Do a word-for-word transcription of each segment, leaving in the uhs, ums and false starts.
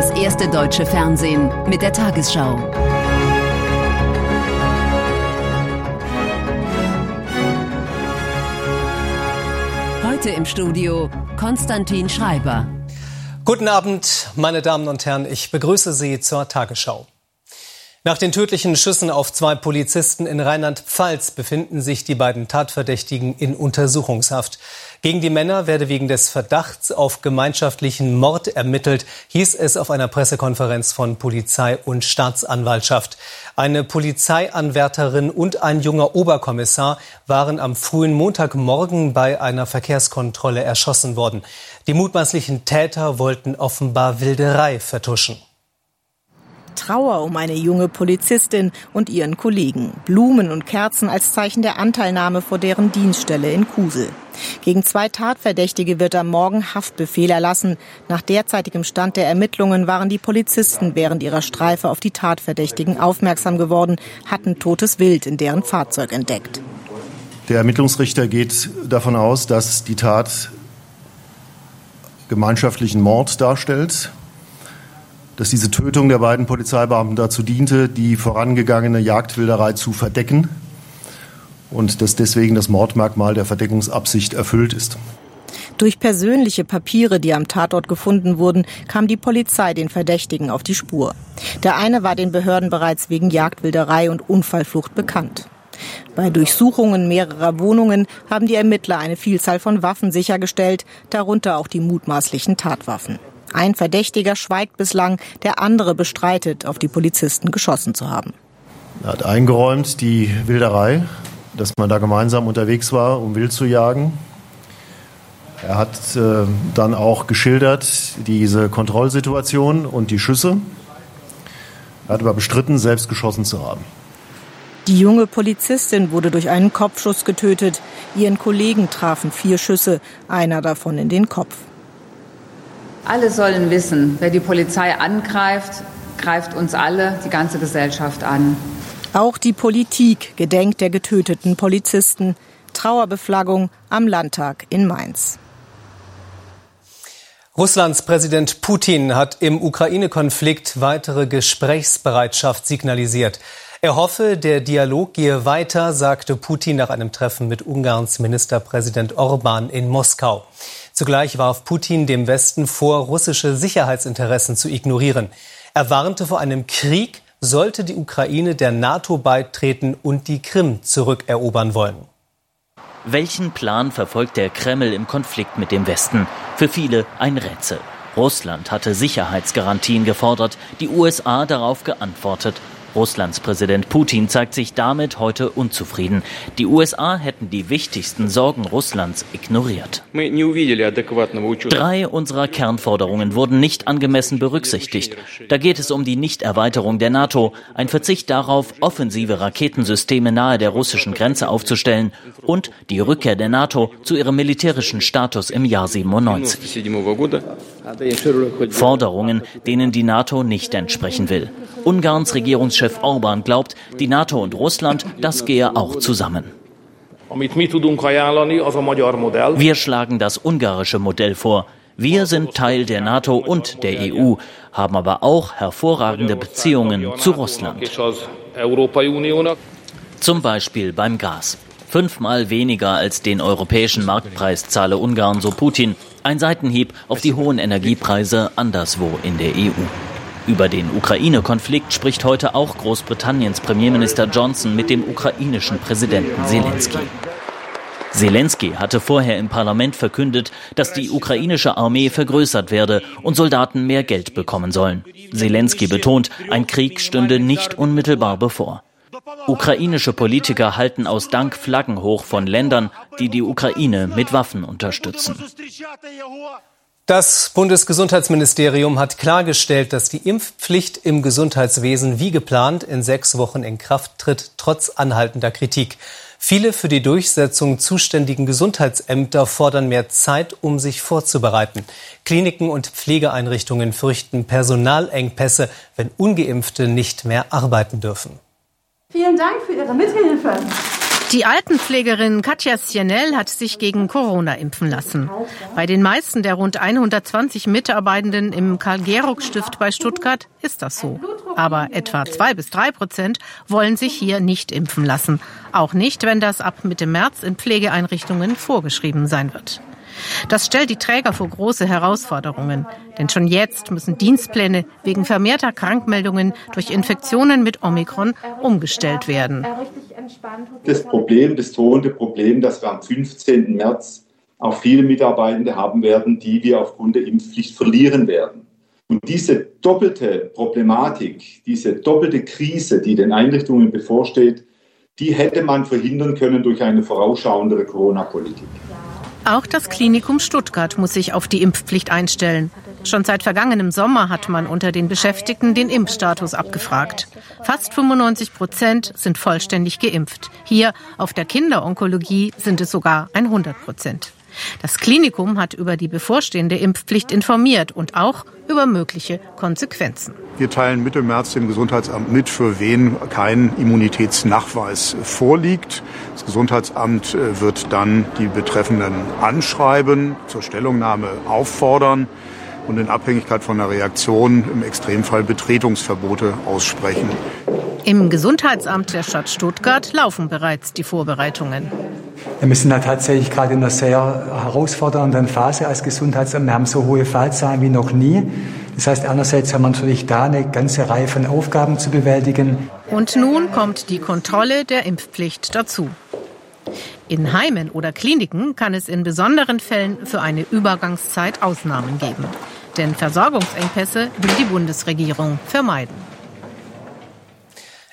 das erste deutsche Fernsehen mit der Tagesschau. Heute im Studio Konstantin Schreiber. Guten Abend, meine Damen und Herren, ich begrüße Sie zur Tagesschau. Nach den tödlichen Schüssen auf zwei Polizisten in Rheinland-Pfalz befinden sich die beiden Tatverdächtigen in Untersuchungshaft. Gegen die Männer werde wegen des Verdachts auf gemeinschaftlichen Mord ermittelt, hieß es auf einer Pressekonferenz von Polizei und Staatsanwaltschaft. Eine Polizeianwärterin und ein junger Oberkommissar waren am frühen Montagmorgen bei einer Verkehrskontrolle erschossen worden. Die mutmaßlichen Täter wollten offenbar Wilderei vertuschen. Trauer um eine junge Polizistin und ihren Kollegen. Blumen und Kerzen als Zeichen der Anteilnahme vor deren Dienststelle in Kusel. Gegen zwei Tatverdächtige wird am Morgen Haftbefehl erlassen. Nach derzeitigem Stand der Ermittlungen waren die Polizisten während ihrer Streife auf die Tatverdächtigen aufmerksam geworden, hatten totes Wild in deren Fahrzeug entdeckt. Der Ermittlungsrichter geht davon aus, dass die Tat gemeinschaftlichen Mord darstellt, dass diese Tötung der beiden Polizeibeamten dazu diente, die vorangegangene Jagdwilderei zu verdecken und dass deswegen das Mordmerkmal der Verdeckungsabsicht erfüllt ist. Durch persönliche Papiere, die am Tatort gefunden wurden, kam die Polizei den Verdächtigen auf die Spur. Der eine war den Behörden bereits wegen Jagdwilderei und Unfallflucht bekannt. Bei Durchsuchungen mehrerer Wohnungen haben die Ermittler eine Vielzahl von Waffen sichergestellt, darunter auch die mutmaßlichen Tatwaffen. Ein Verdächtiger schweigt bislang, der andere bestreitet, auf die Polizisten geschossen zu haben. Er hat eingeräumt, die Wilderei, dass man da gemeinsam unterwegs war, um wild zu jagen. Er hat äh, dann auch geschildert, diese Kontrollsituation und die Schüsse. Er hat aber bestritten, selbst geschossen zu haben. Die junge Polizistin wurde durch einen Kopfschuss getötet. Ihren Kollegen trafen vier Schüsse, einer davon in den Kopf. Alle sollen wissen, wer die Polizei angreift, greift uns alle, die ganze Gesellschaft an. Auch die Politik gedenkt der getöteten Polizisten. Trauerbeflaggung am Landtag in Mainz. Russlands Präsident Putin hat im Ukraine-Konflikt weitere Gesprächsbereitschaft signalisiert. Er hoffe, der Dialog gehe weiter, sagte Putin nach einem Treffen mit Ungarns Ministerpräsident Orbán in Moskau. Zugleich warf Putin dem Westen vor, russische Sicherheitsinteressen zu ignorieren. Er warnte vor einem Krieg, sollte die Ukraine der NATO beitreten und die Krim zurückerobern wollen. Welchen Plan verfolgt der Kreml im Konflikt mit dem Westen? Für viele ein Rätsel. Russland hatte Sicherheitsgarantien gefordert, die U S A darauf geantwortet. Russlands Präsident Putin zeigt sich damit heute unzufrieden. Die U S A hätten die wichtigsten Sorgen Russlands ignoriert. Drei unserer Kernforderungen wurden nicht angemessen berücksichtigt. Da geht es um die Nichterweiterung der NATO, ein Verzicht darauf, offensive Raketensysteme nahe der russischen Grenze aufzustellen und die Rückkehr der NATO zu ihrem militärischen Status im Jahr siebenundneunzig. Forderungen, denen die NATO nicht entsprechen will. Ungarns Regierungschef Chef Orbán glaubt, die NATO und Russland, das gehe auch zusammen. Wir schlagen das ungarische Modell vor. Wir sind Teil der NATO und der E U, haben aber auch hervorragende Beziehungen zu Russland. Zum Beispiel beim Gas. Fünfmal weniger als den europäischen Marktpreis zahle Ungarn, so Putin. Ein Seitenhieb auf die hohen Energiepreise anderswo in der E U. Über den Ukraine-Konflikt spricht heute auch Großbritanniens Premierminister Johnson mit dem ukrainischen Präsidenten Zelensky. Zelensky hatte vorher im Parlament verkündet, dass die ukrainische Armee vergrößert werde und Soldaten mehr Geld bekommen sollen. Zelensky betont, ein Krieg stünde nicht unmittelbar bevor. Ukrainische Politiker halten aus Dank Flaggen hoch von Ländern, die die Ukraine mit Waffen unterstützen. Das Bundesgesundheitsministerium hat klargestellt, dass die Impfpflicht im Gesundheitswesen wie geplant in sechs Wochen in Kraft tritt, trotz anhaltender Kritik. Viele für die Durchsetzung zuständigen Gesundheitsämter fordern mehr Zeit, um sich vorzubereiten. Kliniken und Pflegeeinrichtungen fürchten Personalengpässe, wenn Ungeimpfte nicht mehr arbeiten dürfen. Vielen Dank für Ihre Mithilfe. Die Altenpflegerin Katja Sienel hat sich gegen Corona impfen lassen. Bei den meisten der rund hundertzwanzig Mitarbeitenden im Karl-Gerock-Stift bei Stuttgart ist das so. Aber etwa zwei bis drei Prozent wollen sich hier nicht impfen lassen. Auch nicht, wenn das ab Mitte März in Pflegeeinrichtungen vorgeschrieben sein wird. Das stellt die Träger vor große Herausforderungen. Denn schon jetzt müssen Dienstpläne wegen vermehrter Krankmeldungen durch Infektionen mit Omikron umgestellt werden. Das Problem, das drohende Problem, dass wir am fünfzehnten März auch viele Mitarbeitende haben werden, die wir aufgrund der Impfpflicht verlieren werden. Und diese doppelte Problematik, diese doppelte Krise, die den Einrichtungen bevorsteht, die hätte man verhindern können durch eine vorausschauendere Corona-Politik. Auch das Klinikum Stuttgart muss sich auf die Impfpflicht einstellen. Schon seit vergangenem Sommer hat man unter den Beschäftigten den Impfstatus abgefragt. Fast fünfundneunzig Prozent sind vollständig geimpft. Hier auf der Kinderonkologie sind es sogar hundert Prozent. Das Klinikum hat über die bevorstehende Impfpflicht informiert und auch über mögliche Konsequenzen. Wir teilen Mitte März dem Gesundheitsamt mit, für wen kein Immunitätsnachweis vorliegt. Das Gesundheitsamt wird dann die Betreffenden anschreiben, zur Stellungnahme auffordern und in Abhängigkeit von der Reaktion im Extremfall Betretungsverbote aussprechen. Im Gesundheitsamt der Stadt Stuttgart laufen bereits die Vorbereitungen. Wir müssen da tatsächlich gerade in einer sehr herausfordernden Phase als Gesundheitsamt, wir haben so hohe Fallzahlen wie noch nie. Das heißt, einerseits haben wir natürlich da eine ganze Reihe von Aufgaben zu bewältigen. Und nun kommt die Kontrolle der Impfpflicht dazu. In Heimen oder Kliniken kann es in besonderen Fällen für eine Übergangszeit Ausnahmen geben. Denn Versorgungsengpässe will die Bundesregierung vermeiden.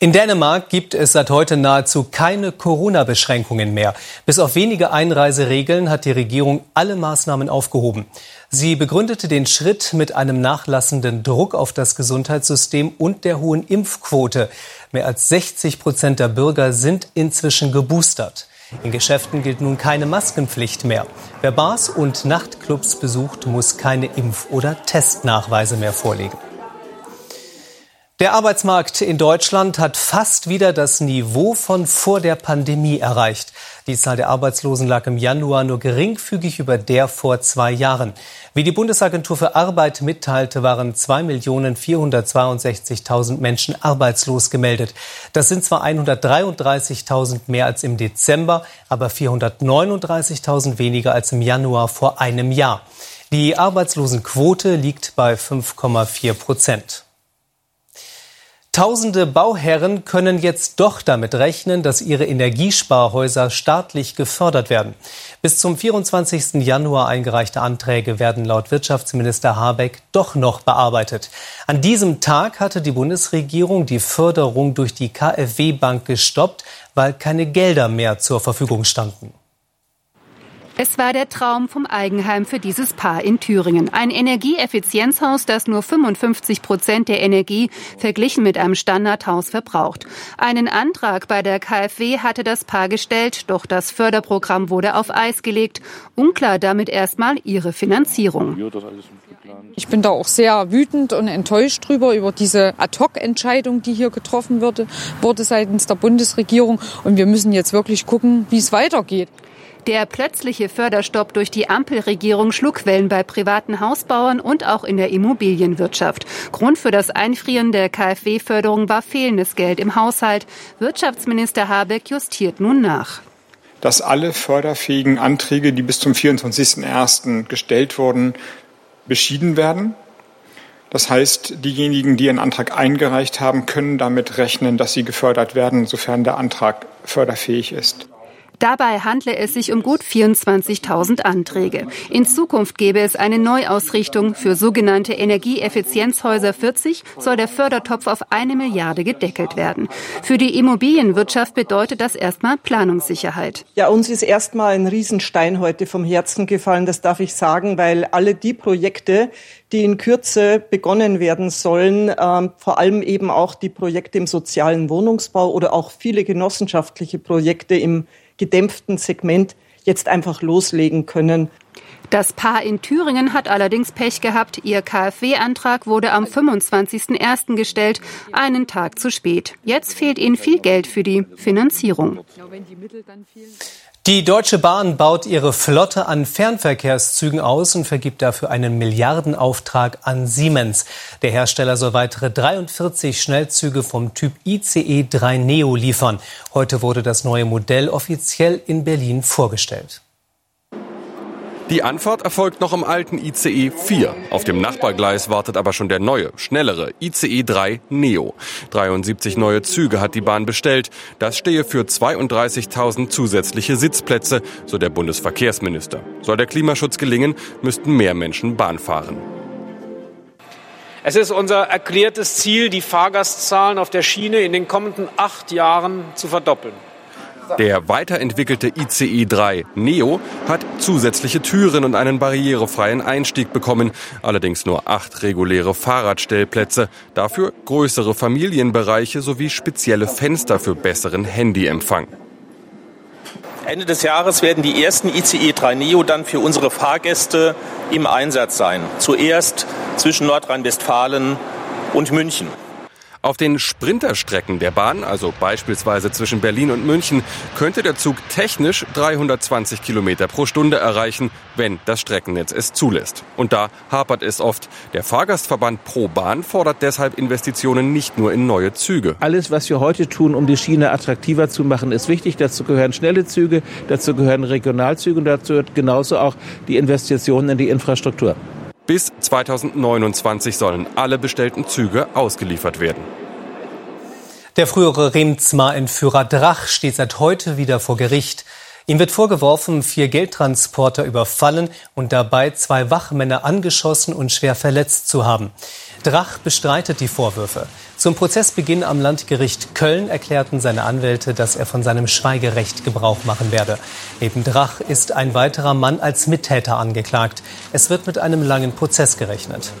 In Dänemark gibt es seit heute nahezu keine Corona-Beschränkungen mehr. Bis auf wenige Einreiseregeln hat die Regierung alle Maßnahmen aufgehoben. Sie begründete den Schritt mit einem nachlassenden Druck auf das Gesundheitssystem und der hohen Impfquote. Mehr als sechzig Prozent der Bürger sind inzwischen geboostert. In Geschäften gilt nun keine Maskenpflicht mehr. Wer Bars und Nachtclubs besucht, muss keine Impf- oder Testnachweise mehr vorlegen. Der Arbeitsmarkt in Deutschland hat fast wieder das Niveau von vor der Pandemie erreicht. Die Zahl der Arbeitslosen lag im Januar nur geringfügig über der vor zwei Jahren. Wie die Bundesagentur für Arbeit mitteilte, waren zwei Millionen vierhundertzweiundsechzigtausend Menschen arbeitslos gemeldet. Das sind zwar hundertdreiunddreißigtausend mehr als im Dezember, aber vierhundertneununddreißigtausend weniger als im Januar vor einem Jahr. Die Arbeitslosenquote liegt bei fünf Komma vier Prozent. Tausende Bauherren können jetzt doch damit rechnen, dass ihre Energiesparhäuser staatlich gefördert werden. Bis zum vierundzwanzigsten Januar eingereichte Anträge werden laut Wirtschaftsminister Habeck doch noch bearbeitet. An diesem Tag hatte die Bundesregierung die Förderung durch die K f W-Bank gestoppt, weil keine Gelder mehr zur Verfügung standen. Es war der Traum vom Eigenheim für dieses Paar in Thüringen. Ein Energieeffizienzhaus, das nur fünfundfünfzig Prozent der Energie verglichen mit einem Standardhaus verbraucht. Einen Antrag bei der K f W hatte das Paar gestellt, doch das Förderprogramm wurde auf Eis gelegt. Unklar damit erstmal ihre Finanzierung. Ich bin da auch sehr wütend und enttäuscht drüber, über diese Ad-hoc-Entscheidung, die hier getroffen wurde, wurde seitens der Bundesregierung. Und wir müssen jetzt wirklich gucken, wie es weitergeht. Der plötzliche Förderstopp durch die Ampelregierung schlug Wellen bei privaten Hausbauern und auch in der Immobilienwirtschaft. Grund für das Einfrieren der K f W-Förderung war fehlendes Geld im Haushalt. Wirtschaftsminister Habeck justiert nun nach. Dass alle förderfähigen Anträge, die bis zum vierundzwanzigsten ersten gestellt wurden, beschieden werden. Das heißt, diejenigen, die einen Antrag eingereicht haben, können damit rechnen, dass sie gefördert werden, sofern der Antrag förderfähig ist. Dabei handle es sich um gut vierundzwanzigtausend Anträge. In Zukunft gäbe es eine Neuausrichtung. Für sogenannte Energieeffizienzhäuser vierzig soll der Fördertopf auf eine Milliarde gedeckelt werden. Für die Immobilienwirtschaft bedeutet das erstmal Planungssicherheit. Ja, uns ist erstmal ein Riesenstein heute vom Herzen gefallen, das darf ich sagen, weil alle die Projekte, die in Kürze begonnen werden sollen, äh, vor allem eben auch die Projekte im sozialen Wohnungsbau oder auch viele genossenschaftliche Projekte im gedämpften Segment jetzt einfach loslegen können. Das Paar in Thüringen hat allerdings Pech gehabt. Ihr K f W-Antrag wurde am fünfundzwanzigsten ersten gestellt, einen Tag zu spät. Jetzt fehlt ihnen viel Geld für die Finanzierung. Die Deutsche Bahn baut ihre Flotte an Fernverkehrszügen aus und vergibt dafür einen Milliardenauftrag an Siemens. Der Hersteller soll weitere dreiundvierzig Schnellzüge vom Typ I C E drei neo liefern. Heute wurde das neue Modell offiziell in Berlin vorgestellt. Die Anfahrt erfolgt noch im alten I C E vier. Auf dem Nachbargleis wartet aber schon der neue, schnellere I C E drei neo. dreiundsiebzig neue Züge hat die Bahn bestellt. Das stehe für zweiunddreißigtausend zusätzliche Sitzplätze, so der Bundesverkehrsminister. Soll der Klimaschutz gelingen, müssten mehr Menschen Bahn fahren. Es ist unser erklärtes Ziel, die Fahrgastzahlen auf der Schiene in den kommenden acht Jahren zu verdoppeln. Der weiterentwickelte I C E drei neo hat zusätzliche Türen und einen barrierefreien Einstieg bekommen. Allerdings nur acht reguläre Fahrradstellplätze. Dafür größere Familienbereiche sowie spezielle Fenster für besseren Handyempfang. Ende des Jahres werden die ersten I C E drei neo dann für unsere Fahrgäste im Einsatz sein. Zuerst zwischen Nordrhein-Westfalen und München. Auf den Sprinterstrecken der Bahn, also beispielsweise zwischen Berlin und München, könnte der Zug technisch dreihundertzwanzig Kilometer pro Stunde erreichen, wenn das Streckennetz es zulässt. Und da hapert es oft. Der Fahrgastverband ProBahn fordert deshalb Investitionen nicht nur in neue Züge. Alles, was wir heute tun, um die Schiene attraktiver zu machen, ist wichtig. Dazu gehören schnelle Züge, dazu gehören Regionalzüge und dazu gehört genauso auch die Investitionen in die Infrastruktur. Bis zweitausendneunundzwanzig sollen alle bestellten Züge ausgeliefert werden. Der frühere Remsmar-Entführer Drach steht seit heute wieder vor Gericht. Ihm wird vorgeworfen, vier Geldtransporter überfallen und dabei zwei Wachmänner angeschossen und schwer verletzt zu haben. Drach bestreitet die Vorwürfe. Zum Prozessbeginn am Landgericht Köln erklärten seine Anwälte, dass er von seinem Schweigerecht Gebrauch machen werde. Neben Drach ist ein weiterer Mann als Mittäter angeklagt. Es wird mit einem langen Prozess gerechnet.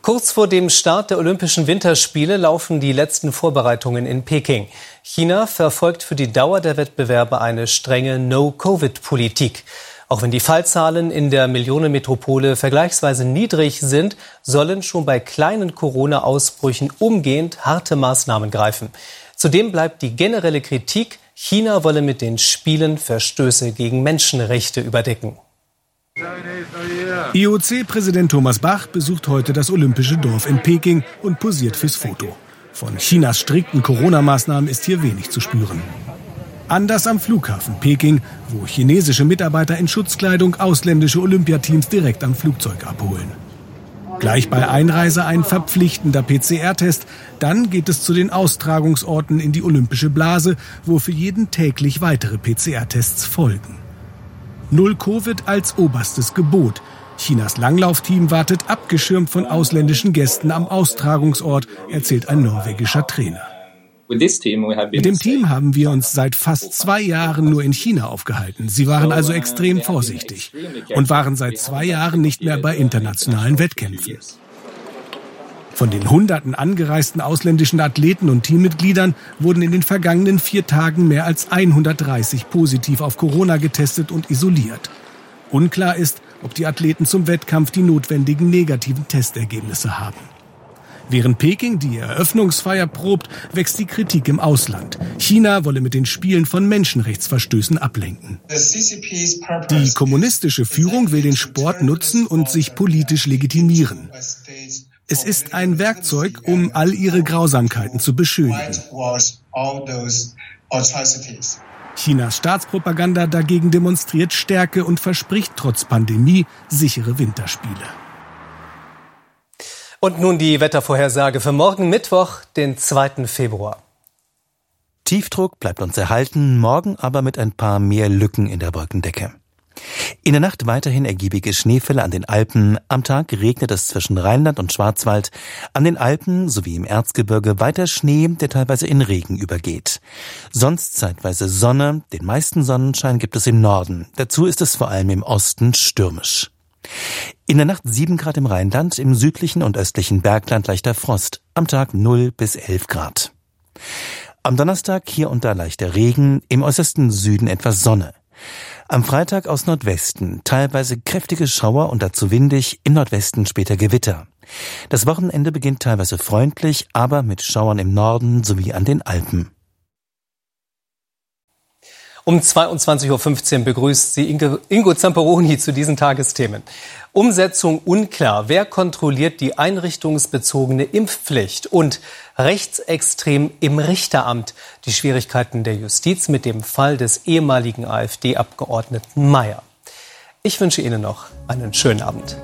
Kurz vor dem Start der Olympischen Winterspiele laufen die letzten Vorbereitungen in Peking. China verfolgt für die Dauer der Wettbewerbe eine strenge No-Covid-Politik. Auch wenn die Fallzahlen in der Millionenmetropole vergleichsweise niedrig sind, sollen schon bei kleinen Corona-Ausbrüchen umgehend harte Maßnahmen greifen. Zudem bleibt die generelle Kritik, China wolle mit den Spielen Verstöße gegen Menschenrechte überdecken. I O C-Präsident Thomas Bach besucht heute das Olympische Dorf in Peking und posiert fürs Foto. Von Chinas strikten Corona-Maßnahmen ist hier wenig zu spüren. Anders am Flughafen Peking, wo chinesische Mitarbeiter in Schutzkleidung ausländische Olympiateams direkt am Flugzeug abholen. Gleich bei Einreise ein verpflichtender P C R-Test. Dann geht es zu den Austragungsorten in die Olympische Blase, wo für jeden täglich weitere P C R-Tests folgen. Null Covid als oberstes Gebot. Chinas Langlaufteam wartet abgeschirmt von ausländischen Gästen am Austragungsort, erzählt ein norwegischer Trainer. Mit dem Team haben wir uns seit fast zwei Jahren nur in China aufgehalten. Sie waren also extrem vorsichtig und waren seit zwei Jahren nicht mehr bei internationalen Wettkämpfen. Von den hunderten angereisten ausländischen Athleten und Teammitgliedern wurden in den vergangenen vier Tagen mehr als hundertdreißig positiv auf Corona getestet und isoliert. Unklar ist, ob die Athleten zum Wettkampf die notwendigen negativen Testergebnisse haben. Während Peking die Eröffnungsfeier probt, wächst die Kritik im Ausland. China wolle mit den Spielen von Menschenrechtsverstößen ablenken. Die kommunistische Führung will den Sport nutzen und sich politisch legitimieren. Es ist ein Werkzeug, um all ihre Grausamkeiten zu beschönigen. Chinas Staatspropaganda dagegen demonstriert Stärke und verspricht trotz Pandemie sichere Winterspiele. Und nun die Wettervorhersage für morgen Mittwoch, den zweiten Februar. Tiefdruck bleibt uns erhalten, morgen aber mit ein paar mehr Lücken in der Wolkendecke. In der Nacht weiterhin ergiebige Schneefälle an den Alpen. Am Tag regnet es zwischen Rheinland und Schwarzwald. An den Alpen sowie im Erzgebirge weiter Schnee, der teilweise in Regen übergeht. Sonst zeitweise Sonne. Den meisten Sonnenschein gibt es im Norden. Dazu ist es vor allem im Osten stürmisch. In der Nacht sieben Grad im Rheinland, im südlichen und östlichen Bergland leichter Frost. Am Tag null bis elf Grad. Am Donnerstag hier und da leichter Regen, im äußersten Süden etwas Sonne. Am Freitag aus Nordwesten, teilweise kräftige Schauer und dazu windig, im Nordwesten später Gewitter. Das Wochenende beginnt teilweise freundlich, aber mit Schauern im Norden sowie an den Alpen. Um zweiundzwanzig Uhr fünfzehn begrüßt Sie Ingo Zamperoni zu diesen Tagesthemen. Umsetzung unklar. Wer kontrolliert die einrichtungsbezogene Impfpflicht? Und rechtsextrem im Richteramt. Die Schwierigkeiten der Justiz mit dem Fall des ehemaligen A f D-Abgeordneten Maier. Ich wünsche Ihnen noch einen schönen Abend.